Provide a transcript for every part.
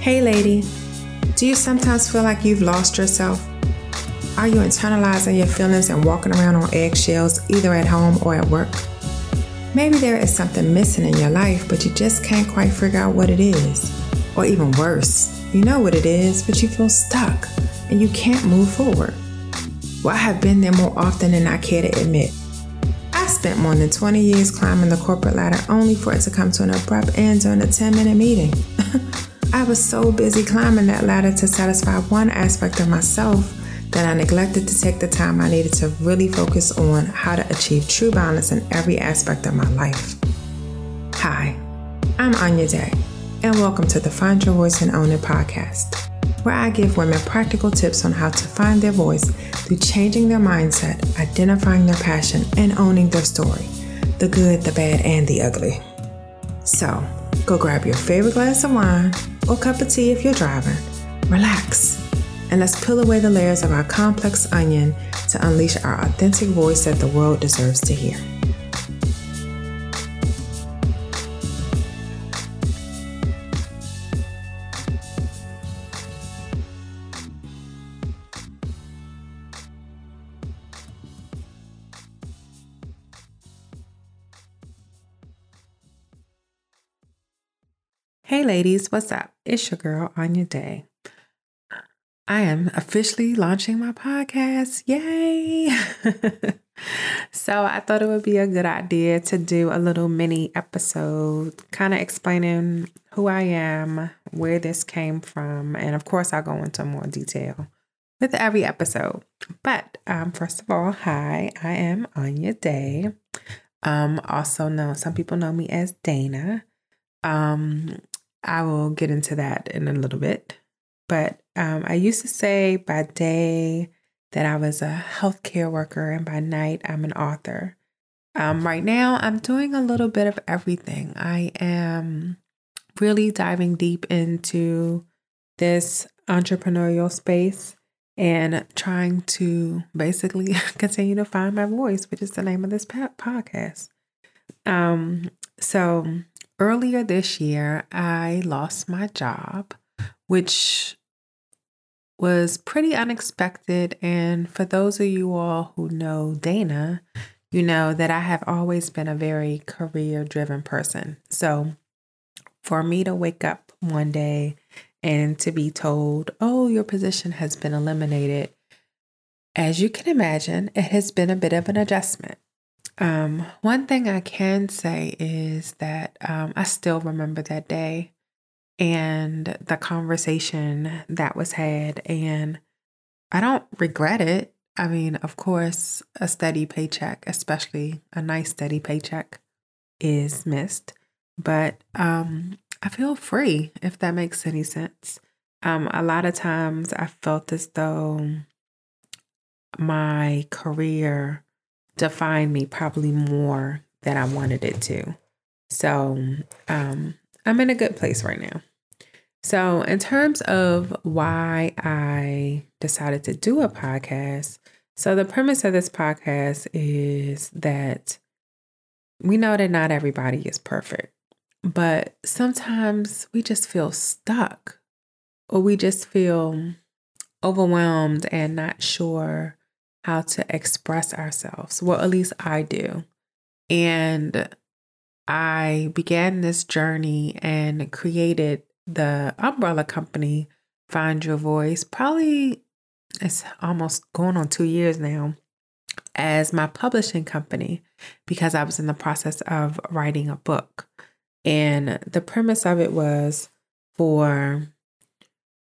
Hey lady, do you sometimes feel like you've lost yourself? Are you internalizing your feelings and walking around on eggshells, either at home or at work? Maybe there is something missing in your life, but you just can't quite figure out what it is. Or even worse, you know what it is, but you feel stuck and you can't move forward. Well, I have been there more often than I care to admit. I spent more than 20 years climbing the corporate ladder only for it to come to an abrupt end during a 10-minute meeting. I was so busy climbing that ladder to satisfy one aspect of myself that I neglected to take the time I needed to really focus on how to achieve true balance in every aspect of my life. Hi, I'm Anya Day, and welcome to the Find Your Voice and Own It podcast, where I give women practical tips on how to find their voice through changing their mindset, identifying their passion, and owning their story, the good, the bad, and the ugly. So, go grab your favorite glass of wine or cup of tea if you're driving, relax, and let's peel away the layers of our complex onion to unleash our authentic voice that the world deserves to hear. Hey ladies, what's up? It's your girl, Anya Day. I am officially launching my podcast. Yay! So I thought it would be a good idea to do a little mini episode, kind of explaining who I am, where this came from, and of course I'll go into more detail with every episode. But first of all, hi, I am Anya Day. Also known, some people know me as Dana. I will get into that in a little bit, but I used to say by day that I was a healthcare worker and by night I'm an author. Right now I'm doing a little bit of everything. I am really diving deep into this entrepreneurial space and trying to basically continue to find my voice, which is the name of this podcast. So earlier this year, I lost my job, which was pretty unexpected. And for those of you all who know Dana, you know that I have always been a very career-driven person. So for me to wake up one day and to be told, oh, your position has been eliminated, as you can imagine, it has been a bit of an adjustment. One thing I can say is that I still remember that day and the conversation that was had, and I don't regret it. I mean, of course, a steady paycheck, especially a nice steady paycheck, is missed, but I feel free, if that makes any sense. A lot of times I felt as though my career define me probably more than I wanted it to. So I'm in a good place right now. So in terms of why I decided to do a podcast, so the premise of this podcast is that we know that not everybody is perfect, but sometimes we just feel stuck or we just feel overwhelmed and not sure how to express ourselves. Well, at least I do. And I began this journey and created the umbrella company, Find Your Voice, probably it's almost going on 2 years now, as my publishing company, because I was in the process of writing a book. And the premise of it was for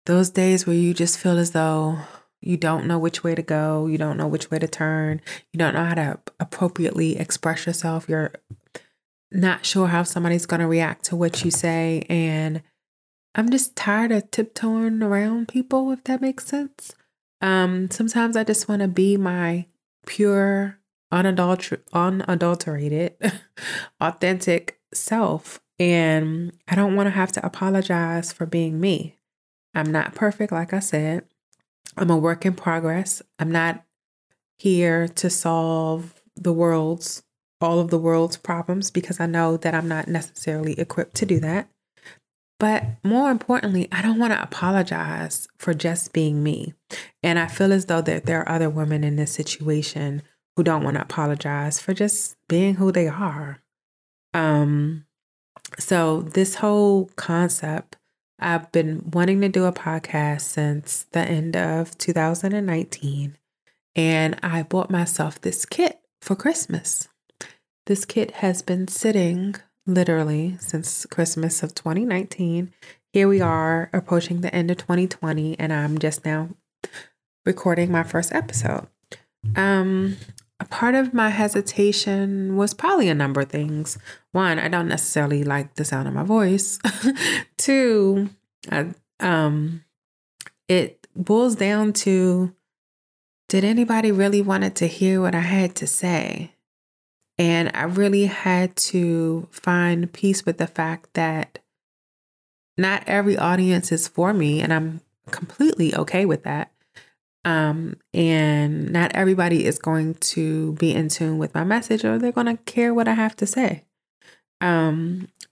those days where you just feel as though you don't know which way to go. You don't know which way to turn. You don't know how to appropriately express yourself. You're not sure how somebody's going to react to what you say. And I'm just tired of tiptoeing around people, if that makes sense. Sometimes I just want to be my pure, unadulterated, authentic self. And I don't want to have to apologize for being me. I'm not perfect, like I said. I'm a work in progress. I'm not here to solve all of the world's problems, because I know that I'm not necessarily equipped to do that. But more importantly, I don't want to apologize for just being me. And I feel as though that there are other women in this situation who don't want to apologize for just being who they are. So this whole concept, I've been wanting to do a podcast since the end of 2019. And I bought myself this kit for Christmas. This kit has been sitting literally since Christmas of 2019. Here we are approaching the end of 2020, and I'm just now recording my first episode. A part of my hesitation was probably a number of things. One, I don't necessarily like the sound of my voice. Two, it boils down to, did anybody really wanted to hear what I had to say? And I really had to find peace with the fact that not every audience is for me, and I'm completely okay with that. And not everybody is going to be in tune with my message, or they're going to care what I have to say.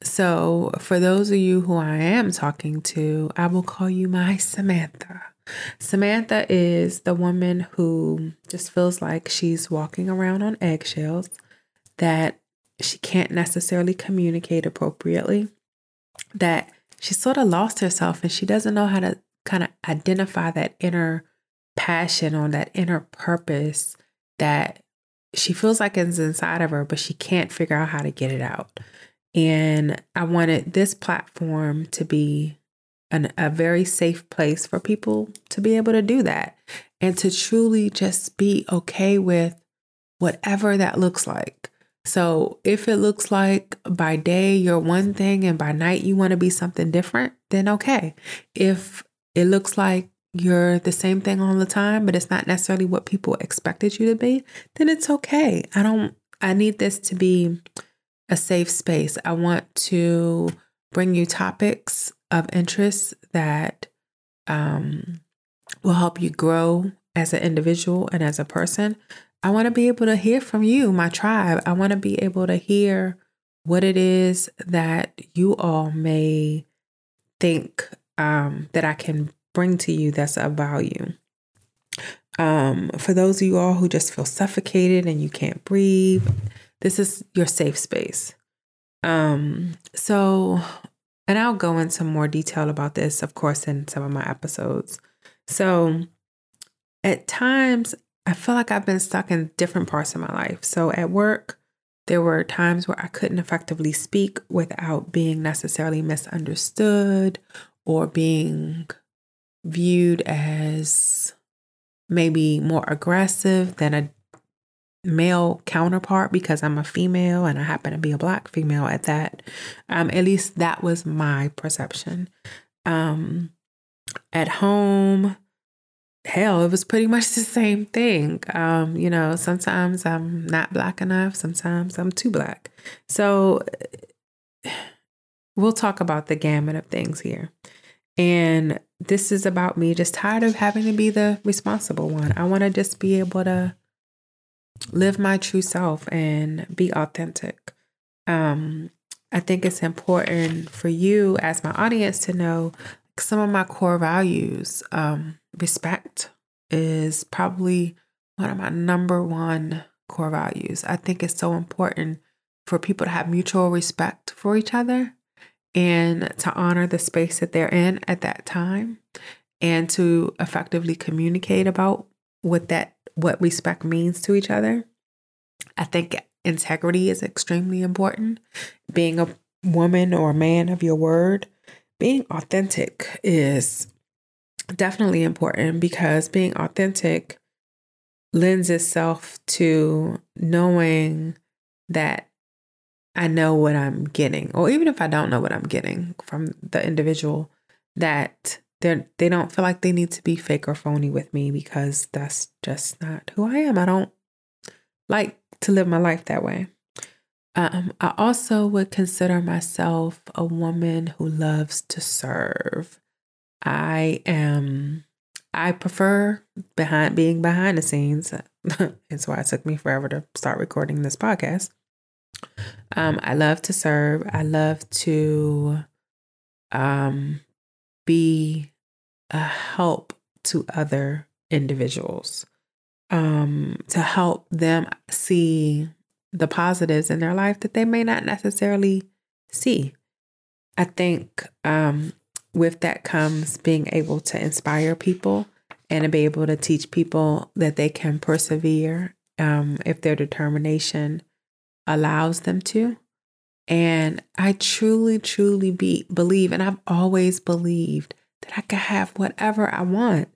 So for those of you who I am talking to, I will call you my Samantha. Samantha is the woman who just feels like she's walking around on eggshells, that she can't necessarily communicate appropriately, that she sort of lost herself and she doesn't know how to kind of identify that inner passion or that inner purpose that she feels like is inside of her, but she can't figure out how to get it out. And I wanted this platform to be a very safe place for people to be able to do that and to truly just be okay with whatever that looks like. So if it looks like by day you're one thing and by night you want to be something different, then okay. If it looks like you're the same thing all the time, but it's not necessarily what people expected you to be, then it's okay. I need this to be a safe space. I want to bring you topics of interest that will help you grow as an individual and as a person. I want to be able to hear from you, my tribe. I want to be able to hear what it is that you all may think that I can bring to you that's of value. For those of you all who just feel suffocated and you can't breathe, this is your safe space. And I'll go into more detail about this, of course, in some of my episodes. So at times, I feel like I've been stuck in different parts of my life. So at work, there were times where I couldn't effectively speak without being necessarily misunderstood or being viewed as maybe more aggressive than a male counterpart because I'm a female and I happen to be a Black female at that. At least that was my perception. At home, hell, it was pretty much the same thing. Sometimes I'm not Black enough. Sometimes I'm too Black. So we'll talk about the gamut of things here. And this is about me just tired of having to be the responsible one. I want to just be able to live my true self and be authentic. I think it's important for you as my audience to know some of my core values. Respect is probably one of my number one core values. I think it's so important for people to have mutual respect for each other and to honor the space that they're in at that time and to effectively communicate about what respect means to each other. I think integrity is extremely important. Being a woman or a man of your word, being authentic is definitely important because being authentic lends itself to knowing that I know what I'm getting, or even if I don't know what I'm getting from the individual, that they don't feel like they need to be fake or phony with me because that's just not who I am. I don't like to live my life that way. I also would consider myself a woman who loves to serve. I prefer being behind the scenes. That's why it took me forever to start recording this podcast. I love to serve. I love to be a help to other individuals, to help them see the positives in their life that they may not necessarily see. I think with that comes being able to inspire people and to be able to teach people that they can persevere if their determination allows them to. And I truly believe, and I've always believed, that I could have whatever I want.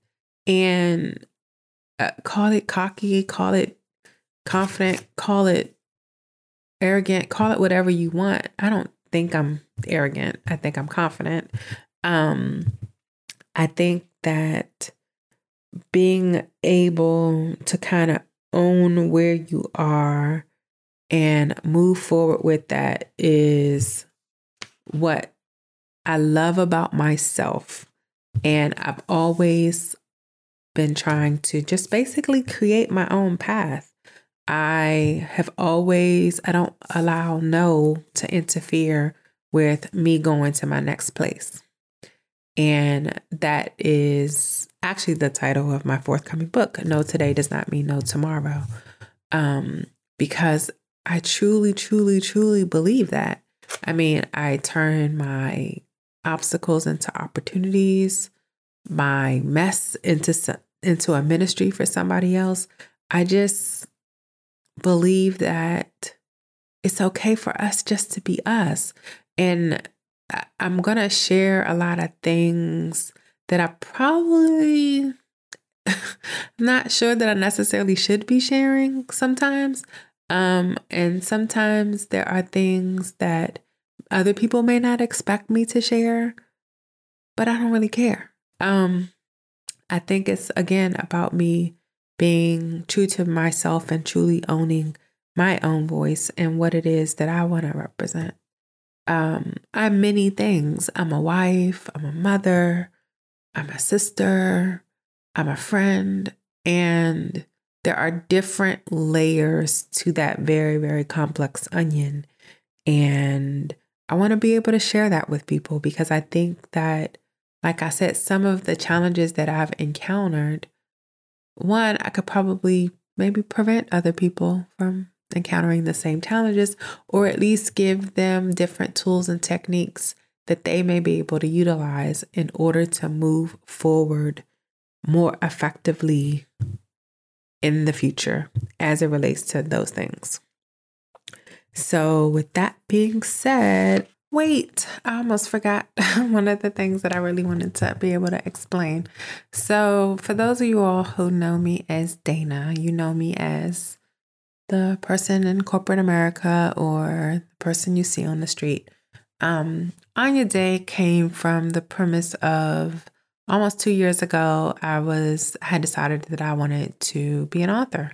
And call it cocky, call it confident, call it arrogant, call it whatever you want. I don't think I'm arrogant. I think I'm confident. I think that being able to kind of own where you are and move forward with that is what I love about myself. And I've always been trying to just basically create my own path. I don't allow no to interfere with me going to my next place. And that is actually the title of my forthcoming book. No today does not mean no tomorrow. Because I truly believe that. I mean, I turn my obstacles into opportunities, my mess into a ministry for somebody else. I just believe that it's okay for us just to be us. And I'm going to share a lot of things that I probably not sure that I necessarily should be sharing sometimes. And sometimes there are things that other people may not expect me to share, but I don't really care. I think it's, again, about me being true to myself and truly owning my own voice and what it is that I want to represent. I'm many things. I'm a wife, I'm a mother, I'm a sister, I'm a friend, and there are different layers to that very complex onion. And I want to be able to share that with people because I think that, like I said, some of the challenges that I've encountered, one, I could probably maybe prevent other people from encountering the same challenges, or at least give them different tools and techniques that they may be able to utilize in order to move forward more effectively in the future as it relates to those things. So with that being said, wait, I almost forgot one of the things that I really wanted to be able to explain. So for those of you all who know me as Dana, you know me as the person in corporate America or the person you see on the street. Anya Day came from the premise of almost 2 years ago, I had decided that I wanted to be an author.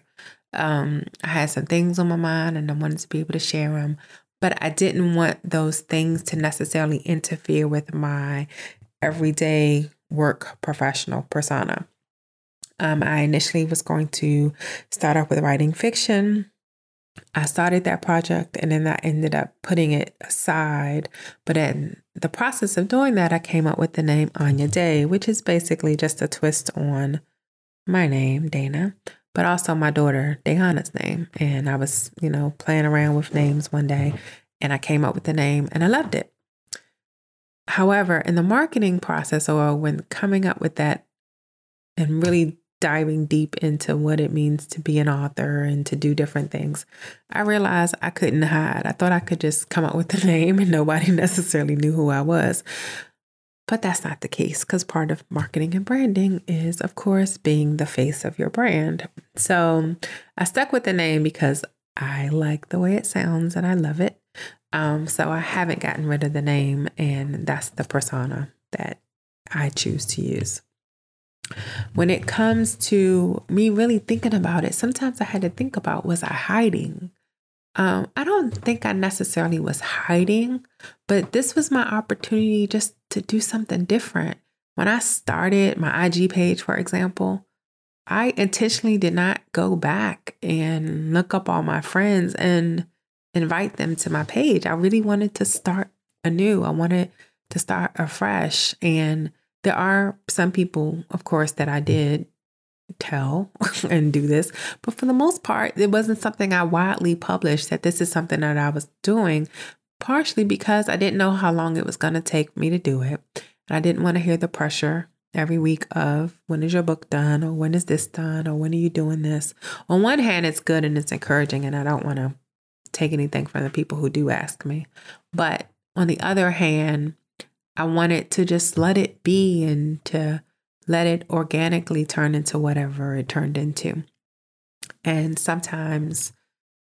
I had some things on my mind and I wanted to be able to share them, but I didn't want those things to necessarily interfere with my everyday work professional persona. I initially was going to start off with writing fiction. I started that project and then I ended up putting it aside. But in the process of doing that, I came up with the name Anya Day, which is basically just a twist on my name, Dana, but also my daughter, Dayana's name. And I was, playing around with names one day and I came up with the name and I loved it. However, in the marketing process or when coming up with that and really diving deep into what it means to be an author and to do different things, I realized I couldn't hide. I thought I could just come up with the name and nobody necessarily knew who I was. But that's not the case because part of marketing and branding is, of course, being the face of your brand. So I stuck with the name because I like the way it sounds and I love it. So I haven't gotten rid of the name, and that's the persona that I choose to use. When it comes to me really thinking about it, sometimes I had to think about, was I hiding? I don't think I necessarily was hiding, but this was my opportunity just to do something different. When I started my IG page, for example, I intentionally did not go back and look up all my friends and invite them to my page. I really wanted to start anew. I wanted to start afresh. And there are some people, of course, that I did tell and do this, but for the most part, it wasn't something I widely published, that this is something that I was doing, partially because I didn't know how long it was going to take me to do it. And I didn't want to hear the pressure every week of, when is your book done? Or when is this done? Or when are you doing this? On one hand, it's good and it's encouraging, and I don't want to take anything from the people who do ask me. But on the other hand, I wanted to just let it be and to let it organically turn into whatever it turned into. And sometimes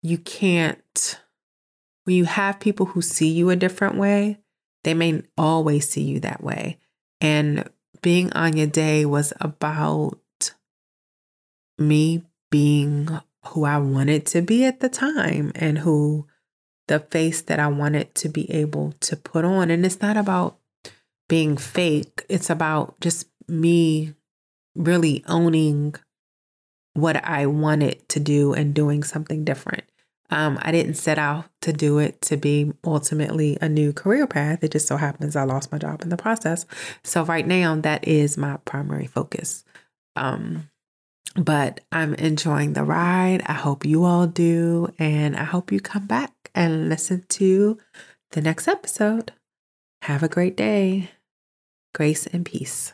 you can't, when you have people who see you a different way, they may always see you that way. And being Anya Day was about me being who I wanted to be at the time and who the face that I wanted to be able to put on. And it's not about being fake. It's about just me really owning what I wanted to do and doing something different. I didn't set out to do it to be ultimately a new career path. It just so happens I lost my job in the process. So right now that is my primary focus. But I'm enjoying the ride. I hope you all do. And I hope you come back and listen to the next episode. Have a great day. Grace and peace.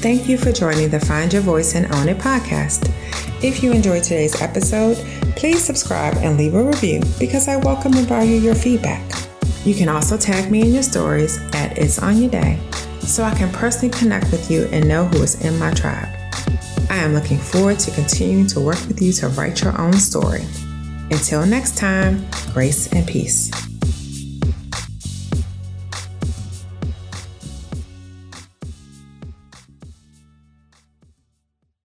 Thank you for joining the Find Your Voice and Own It podcast. If you enjoyed today's episode, please subscribe and leave a review because I welcome and value your feedback. You can also tag me in your stories at It's Anya Day so I can personally connect with you and know who is in my tribe. I am looking forward to continuing to work with you to write your own story. Until next time, grace and peace.